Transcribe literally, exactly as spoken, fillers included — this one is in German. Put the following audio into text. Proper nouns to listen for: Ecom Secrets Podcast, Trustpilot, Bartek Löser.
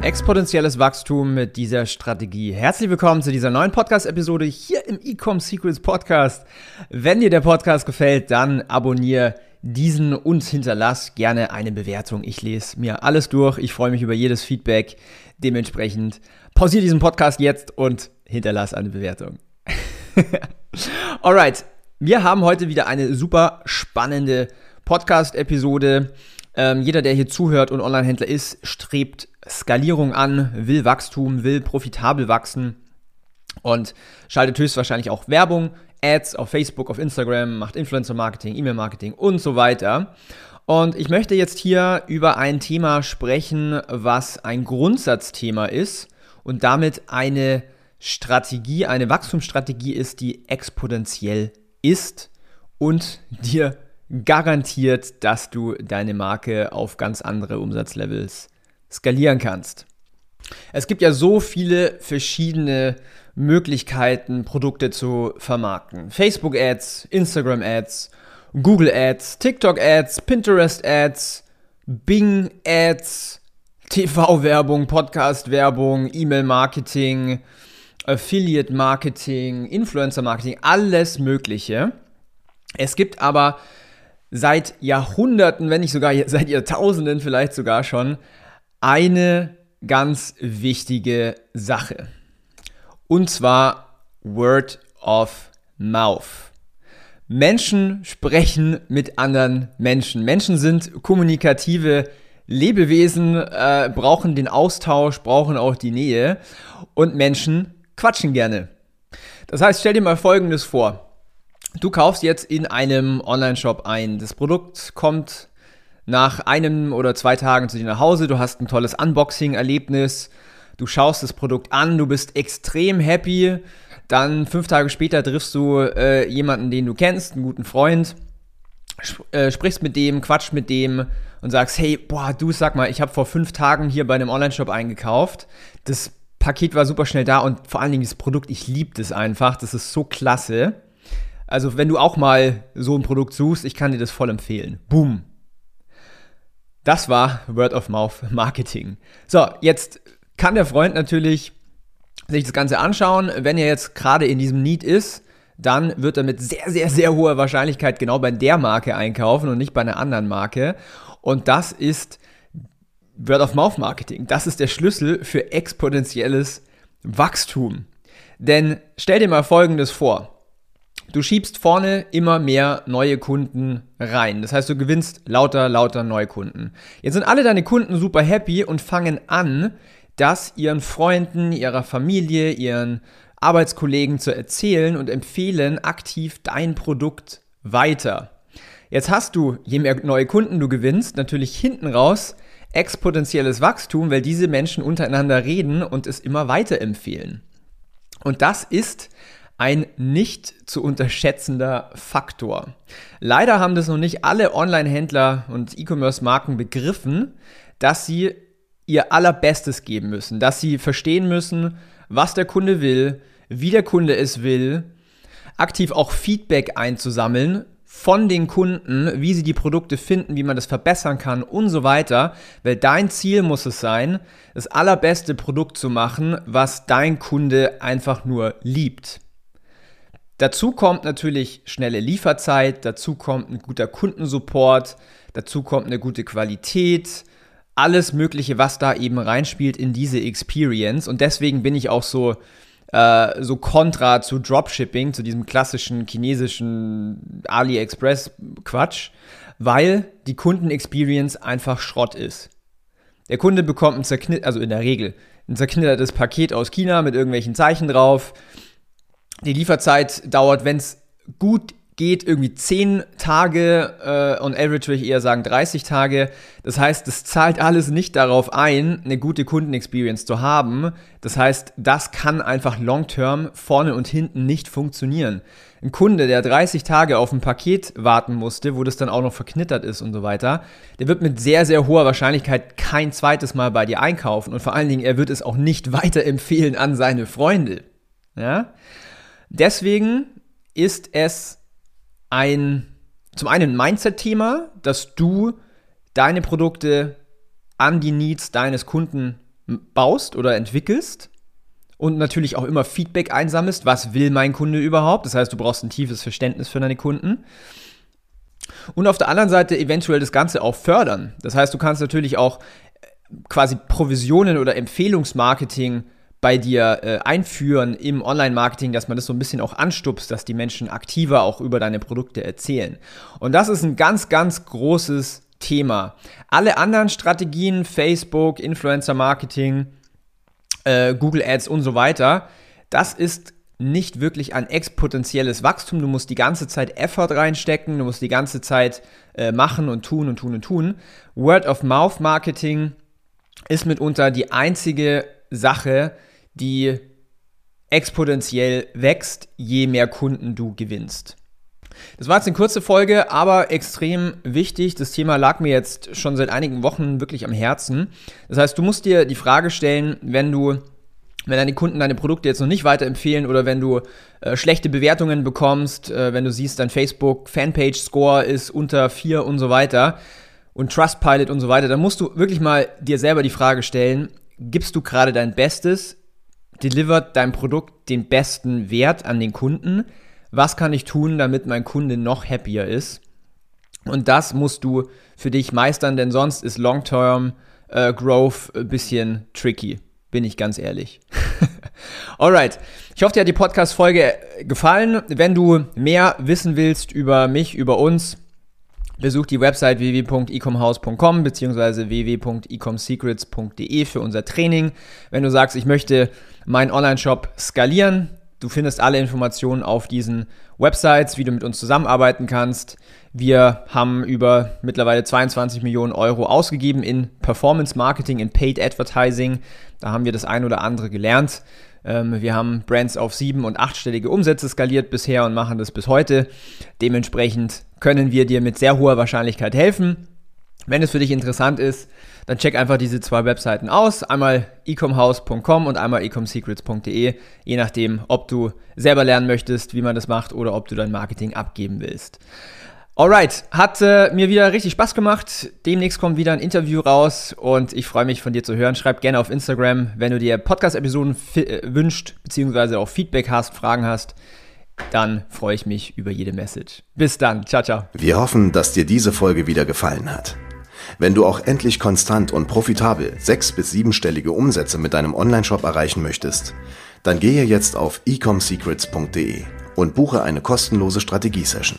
Exponentielles Wachstum mit dieser Strategie. Herzlich willkommen zu dieser neuen Podcast-Episode hier im Ecom Secrets Podcast. Wenn dir der Podcast gefällt, dann abonniere diesen und hinterlass gerne eine Bewertung. Ich lese mir alles durch. Ich freue mich über jedes Feedback. Dementsprechend pausiere diesen Podcast jetzt und hinterlass eine Bewertung. Alright, wir haben heute wieder eine super spannende Podcast-Episode. Ähm, jeder, der hier zuhört und Online-Händler ist, strebt Skalierung an, will Wachstum, will profitabel wachsen und schaltet höchstwahrscheinlich auch Werbung, Ads auf Facebook, auf Instagram, macht Influencer-Marketing, E-Mail-Marketing und so weiter. Und ich möchte jetzt hier über ein Thema sprechen, was ein Grundsatzthema ist und damit eine Strategie, eine Wachstumsstrategie ist, die exponentiell ist und dir garantiert, dass du deine Marke auf ganz andere Umsatzlevels skalieren kannst. Es gibt ja so viele verschiedene Möglichkeiten, Produkte zu vermarkten. Facebook-Ads, Instagram-Ads, Google-Ads, TikTok-Ads, Pinterest-Ads, Bing-Ads, T V-Werbung, Podcast-Werbung, E-Mail-Marketing, Affiliate-Marketing, Influencer-Marketing, alles Mögliche. Es gibt aber seit Jahrhunderten, wenn nicht sogar seit Jahrtausenden vielleicht sogar schon, eine ganz wichtige Sache. Und zwar Word of Mouth. Menschen sprechen mit anderen Menschen. Menschen sind kommunikative Lebewesen, äh, brauchen den Austausch, brauchen auch die Nähe. Und Menschen quatschen gerne. Das heißt, stell dir mal Folgendes vor. Du kaufst jetzt in einem Online-Shop ein. Das Produkt kommt nach einem oder zwei Tagen zu dir nach Hause. Du hast ein tolles Unboxing-Erlebnis. Du schaust das Produkt an. Du bist extrem happy. Dann fünf Tage später triffst du äh, jemanden, den du kennst, einen guten Freund. Sp- äh, sprichst mit dem, quatscht mit dem und sagst, hey, boah, du, sag mal, ich habe vor fünf Tagen hier bei einem Online-Shop eingekauft. Das Paket war super schnell da und vor allen Dingen das Produkt, ich liebe das einfach. Das ist so klasse. Also wenn du auch mal so ein Produkt suchst, ich kann dir das voll empfehlen. Boom. Das war Word of Mouth Marketing. So, jetzt kann der Freund natürlich sich das Ganze anschauen. Wenn er jetzt gerade in diesem Need ist, dann wird er mit sehr, sehr, sehr hoher Wahrscheinlichkeit genau bei der Marke einkaufen und nicht bei einer anderen Marke. Und das ist Word of Mouth Marketing. Das ist der Schlüssel für exponentielles Wachstum. Denn stell dir mal Folgendes vor. Du schiebst vorne immer mehr neue Kunden rein. Das heißt, du gewinnst lauter, lauter Neukunden. Jetzt sind alle deine Kunden super happy und fangen an, das ihren Freunden, ihrer Familie, ihren Arbeitskollegen zu erzählen und empfehlen aktiv dein Produkt weiter. Jetzt hast du, je mehr neue Kunden du gewinnst, natürlich hinten raus exponentielles Wachstum, weil diese Menschen untereinander reden und es immer weiterempfehlen. Und das ist ein nicht zu unterschätzender Faktor. Leider haben das noch nicht alle Online-Händler und E-Commerce-Marken begriffen, dass sie ihr Allerbestes geben müssen, dass sie verstehen müssen, was der Kunde will, wie der Kunde es will, aktiv auch Feedback einzusammeln von den Kunden, wie sie die Produkte finden, wie man das verbessern kann und so weiter, weil dein Ziel muss es sein, das allerbeste Produkt zu machen, was dein Kunde einfach nur liebt. Dazu kommt natürlich schnelle Lieferzeit, dazu kommt ein guter Kundensupport, dazu kommt eine gute Qualität, alles Mögliche, was da eben reinspielt in diese Experience. Und deswegen bin ich auch so, äh, so kontra zu Dropshipping, zu diesem klassischen chinesischen AliExpress-Quatsch, weil die Kunden-Experience einfach Schrott ist. Der Kunde bekommt ein zerknitt- also in der Regel ein zerknittertes Paket aus China mit irgendwelchen Zeichen drauf. Die Lieferzeit dauert, wenn es gut geht irgendwie zehn Tage, äh, on average würde ich eher sagen dreißig Tage. Das heißt, es zahlt alles nicht darauf ein, eine gute Kundenexperience zu haben. Das heißt, das kann einfach long-term vorne und hinten nicht funktionieren. Ein Kunde, der dreißig Tage auf ein Paket warten musste, wo das dann auch noch verknittert ist und so weiter, der wird mit sehr, sehr hoher Wahrscheinlichkeit kein zweites Mal bei dir einkaufen. Und vor allen Dingen, er wird es auch nicht weiterempfehlen an seine Freunde. Ja? Deswegen ist es ein, zum einen ein Mindset-Thema, dass du deine Produkte an die Needs deines Kunden baust oder entwickelst und natürlich auch immer Feedback einsammelst, was will mein Kunde überhaupt? Das heißt, du brauchst ein tiefes Verständnis für deine Kunden. Und auf der anderen Seite eventuell das Ganze auch fördern. Das heißt, du kannst natürlich auch quasi Provisionen oder Empfehlungsmarketing bei dir äh, einführen im Online-Marketing, dass man das so ein bisschen auch anstupst, dass die Menschen aktiver auch über deine Produkte erzählen. Und das ist ein ganz, ganz großes Thema. Alle anderen Strategien, Facebook, Influencer-Marketing, äh, Google Ads und so weiter, das ist nicht wirklich ein exponentielles Wachstum. Du musst die ganze Zeit Effort reinstecken, du musst die ganze Zeit äh, machen und tun und tun und tun. Word-of-Mouth-Marketing ist mitunter die einzige Sache, die exponentiell wächst, je mehr Kunden du gewinnst. Das war jetzt eine kurze Folge, aber extrem wichtig. Das Thema lag mir jetzt schon seit einigen Wochen wirklich am Herzen. Das heißt, du musst dir die Frage stellen, wenn du, wenn deine Kunden deine Produkte jetzt noch nicht weiterempfehlen oder wenn du äh, schlechte Bewertungen bekommst, äh, wenn du siehst, dein Facebook-Fanpage-Score ist unter vier und so weiter und Trustpilot und so weiter, dann musst du wirklich mal dir selber die Frage stellen, gibst du gerade dein Bestes? Delivert dein Produkt den besten Wert an den Kunden? Was kann ich tun, damit mein Kunde noch happier ist? Und das musst du für dich meistern, denn sonst ist Long-Term äh, Growth ein bisschen tricky, bin ich ganz ehrlich. Alright, ich hoffe, dir hat die Podcast-Folge gefallen. Wenn du mehr wissen willst über mich, über uns, besucht die Website w w w punkt ecom house punkt com bzw. w w w punkt ecom secrets punkt de für unser Training. Wenn du sagst, ich möchte meinen Online-Shop skalieren, du findest alle Informationen auf diesen Websites, wie du mit uns zusammenarbeiten kannst. Wir haben über mittlerweile zweiundzwanzig Millionen Euro ausgegeben in Performance-Marketing, in Paid-Advertising. Da haben wir das ein oder andere gelernt. Wir haben Brands auf sieben- und achtstellige Umsätze skaliert bisher und machen das bis heute. Dementsprechend können wir dir mit sehr hoher Wahrscheinlichkeit helfen. Wenn es für dich interessant ist, dann check einfach diese zwei Webseiten aus. Einmal ecom house punkt com und einmal ecom secrets punkt de, je nachdem, ob du selber lernen möchtest, wie man das macht oder ob du dein Marketing abgeben willst. Alright, hat äh, mir wieder richtig Spaß gemacht. Demnächst kommt wieder ein Interview raus und ich freue mich, von dir zu hören. Schreib gerne auf Instagram, wenn du dir Podcast-Episoden fi- äh, wünscht, beziehungsweise auch Feedback hast, Fragen hast, dann freue ich mich über jede Message. Bis dann, ciao, ciao. Wir hoffen, dass dir diese Folge wieder gefallen hat. Wenn du auch endlich konstant und profitabel sechs- bis siebenstellige Umsätze mit deinem Onlineshop erreichen möchtest, dann gehe jetzt auf ecom secrets punkt de und buche eine kostenlose Strategie-Session.